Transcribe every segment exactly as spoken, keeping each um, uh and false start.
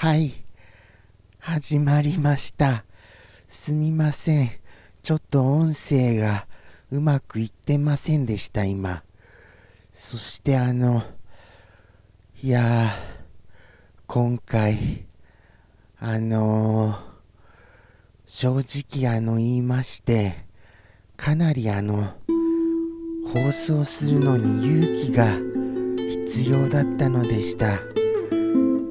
はい、始まりました。すみません。ちょっと音声がうまくいってませんでした、今。そしてあの、いやー、今回、あのー、正直あの言いまして、かなりあの、放送するのに勇気が必要だったのでした。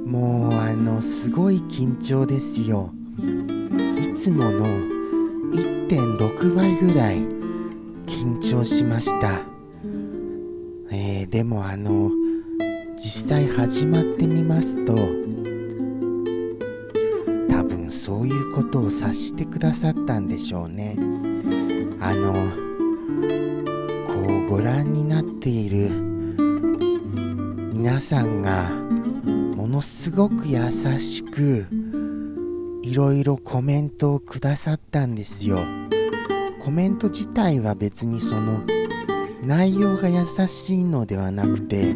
もうあのすごい緊張ですよ。いつもの いってんろく 倍ぐらい緊張しました。えー、でもあの実際始まってみますと、多分そういうことを察してくださったんでしょうね。あのこうご覧になっている皆さんが。ものすごく優しくいろいろコメントをくださったんですよ。コメント自体は別にその内容が優しいのではなくて、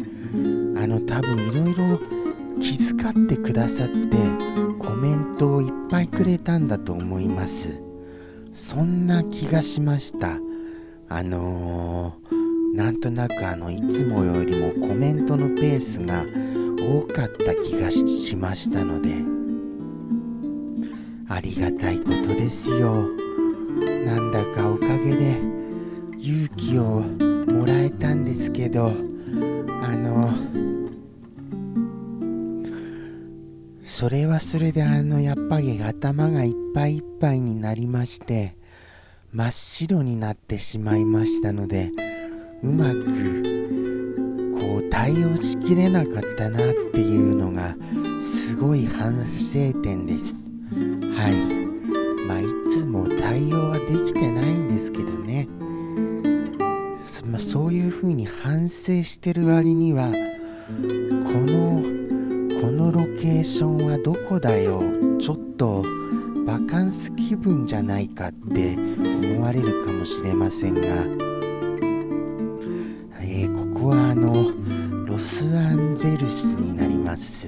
あの多分いろいろ気遣ってくださってコメントをいっぱいくれたんだと思います。そんな気がしました。あのー、なんとなくあのいつもよりもコメントのペースが多かった気がしましたので、ありがたいことですよ。なんだかおかげで勇気をもらえたんですけど、あのそれはそれであのやっぱり頭がいっぱいいっぱいになりまして、真っ白になってしまいましたので、うまく対応しきれなかったなっていうのがすごい反省点です。はい、まあいつも対応はできてないんですけどね。そ、まあ、そういうふうに反省してる割には、このこのロケーションはどこだよ、ちょっとバカンス気分じゃないかって思われるかもしれませんが、えー、ここはあのロスアンゼルスになります。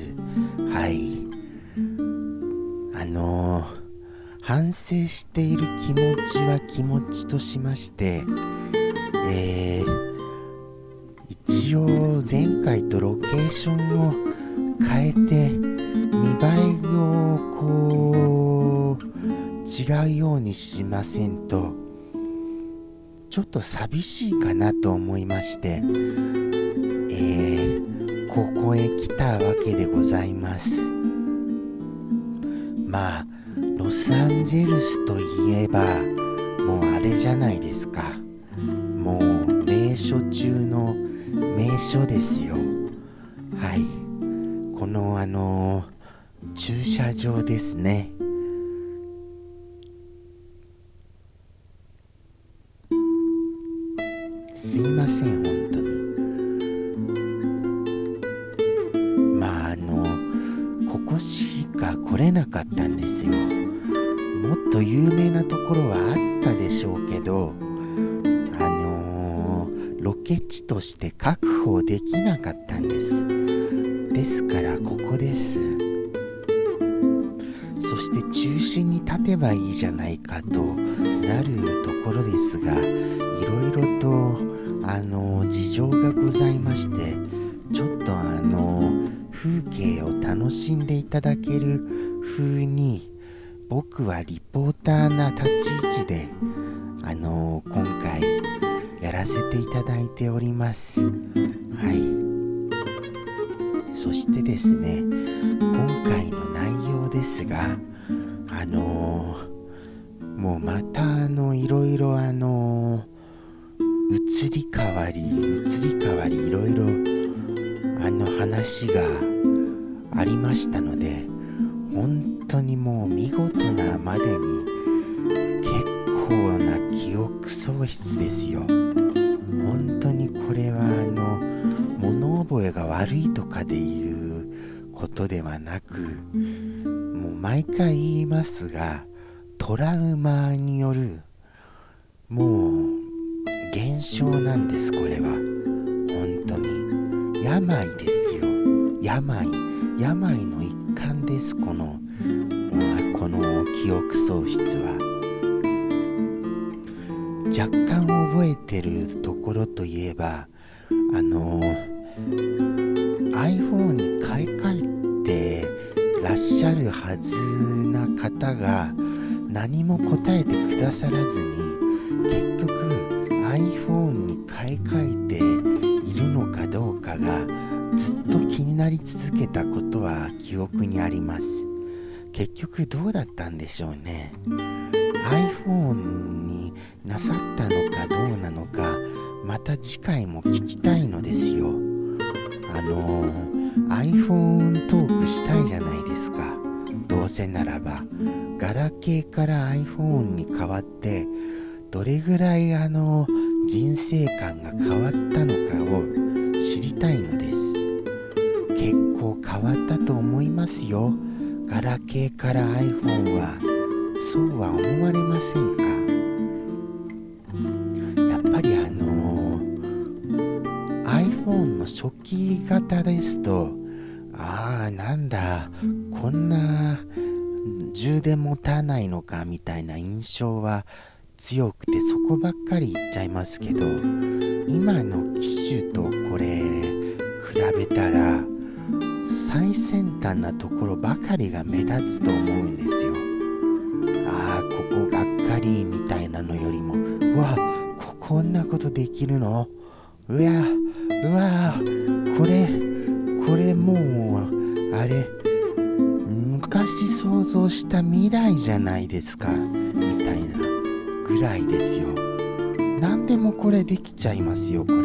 はい。あのー、反省している気持ちは気持ちとしまして、えー、一応前回とロケーションを変えて見栄えをこう違うようにしませんと、ちょっと寂しいかなと思いまして、えー、ここへ来たわけでございます。まあロサンゼルスといえばもうあれじゃないですか、もう名所中の名所ですよ。はい、このあのー、駐車場ですね。すいません、本当にしか来れなかったんですよ。もっと有名なところはあったでしょうけど、あのー、ロケ地として確保できなかったんです。ですからここです。そして中心に立てばいいじゃないかとなるところですが、いろいろと、あのー、事情がございまして、ちょっとあのー風景を楽しんでいただける風に、僕はリポーターな立ち位置で、あのー、今回やらせていただいております。はい。そしてですね、今回の内容ですが、あのー、もうまたあのいろいろあのー、移り変わり移り変わりいろいろあの話がありましたので、本当にもう見事なまでに結構な記憶喪失ですよ。本当にこれはあの物覚えが悪いとかでいうことではなく、もう毎回言いますが、トラウマによるもう現象なんです。これは本当に病ですよ。病病の一環でです。このこの記憶喪失は若干覚えてるところといえば、あの iPhone に買い替えてらっしゃるはずな方が何も答えてくださらずに、結局 iPhone に買い替えているのかどうかがずっと気になり続けたことは記憶にあります。結局どうだったんでしょうね。 iPhone になさったのかどうなのか、また次回も聞きたいのですよ。あの iPhone トークしたいじゃないですか。どうせならばガラケーから iPhone に変わって、どれぐらいあの人生観が変わったのかを知りたいのです。結構変わったと思いますよ。ガラケーから iPhone はそうは思われませんか？やっぱりあのー、iPhone の初期型ですと、ああなんだこんな充電持たないのかみたいな印象は強くて、そこばっかり言っちゃいますけど、今の機種とこれ比べたら最先端なところばかりが目立つと思うんですよ。ああここがっかりみたいなのよりも、うわここんなことできるの、うわうわこれこれもうあれ昔想像した未来じゃないですかみたいなぐらいですよ。何でもこれできちゃいますよ。これ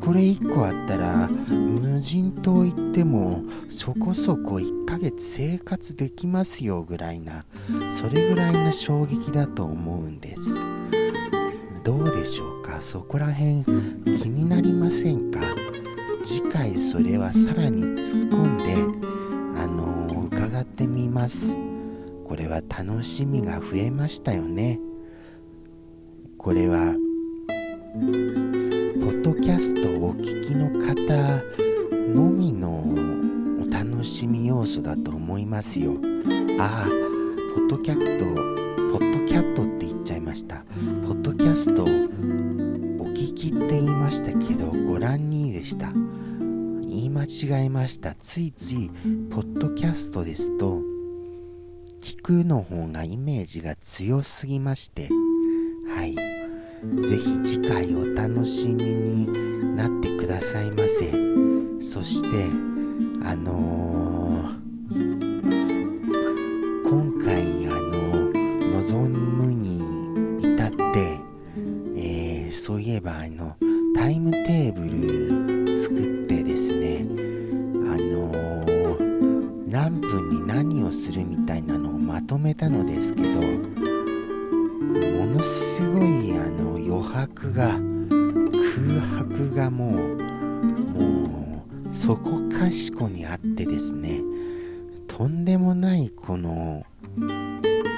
これいっこあったら無人島行ってもそこそこいっかげつ生活できますよぐらいな、それぐらいな衝撃だと思うんです。どうでしょうか？そこら辺気になりませんか？次回それはさらに突っ込んであの伺ってみます。これは楽しみが増えましたよね。これはポッドキャストをお聞きの方のみのお楽しみ要素だと思いますよ。ああ、ポッドキャット、ポッドキャットって言っちゃいました。ポッドキャストお聞きって言いましたけど、ご覧にでした。言い間違えました。ついついポッドキャストですと聞くの方がイメージが強すぎまして、はい。ぜひ次回お楽しみになってくださいませ。そしてあのー、今回あの望むに至って、えー、そういえばあのタイムテーブル作ってですね、あのー、何分に何をするみたいなのをまとめたのですけど、ものすごいあの余白が空白がもうもうそこかしこにあってですね、とんでもないこの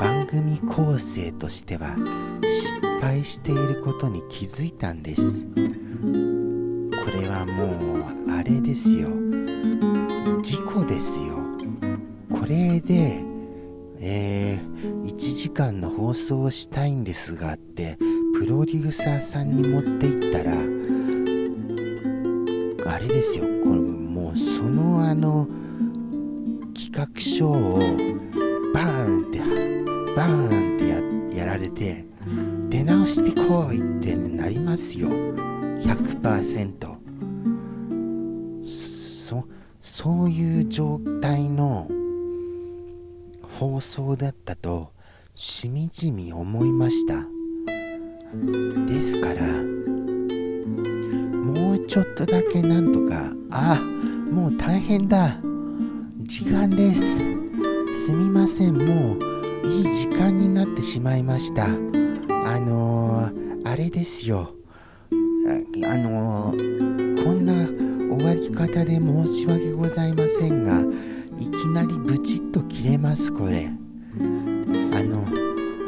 番組構成としては失敗していることに気づいたんです。これはもうあれですよ、事故ですよ。これでえー、いちじかんの放送をしたいんですがってプロデューサーさんに持っていったらあれですよ、これもうそのあの企画書をバーンってバーンって や, やられて出直してこいってなりますよ。 ひゃくパーセント そ, そういう状態の放送だったとしみじみ思いました。ですからもうちょっとだけなんとか、ああもう大変だ時間です、すみません、もういい時間になってしまいました。あのー、あれですよ、 あ, あのー、こんな終わり方で申し訳ございませんが、いきなりブチッと切れます。これあの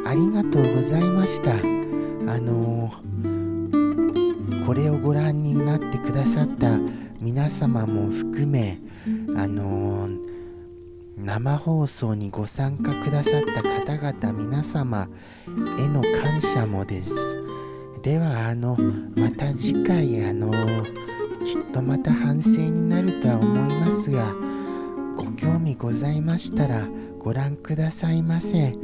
ありがとうございました、あのー、これをご覧になってくださった皆様も含め、あのー、生放送にご参加くださった方々皆様への感謝もです。ではあのまた次回あのきっとまた反省になるとは思いますが、ご興味ございましたらご覧くださいませ。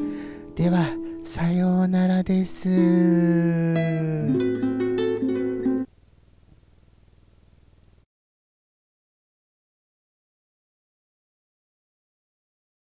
ではさようならです。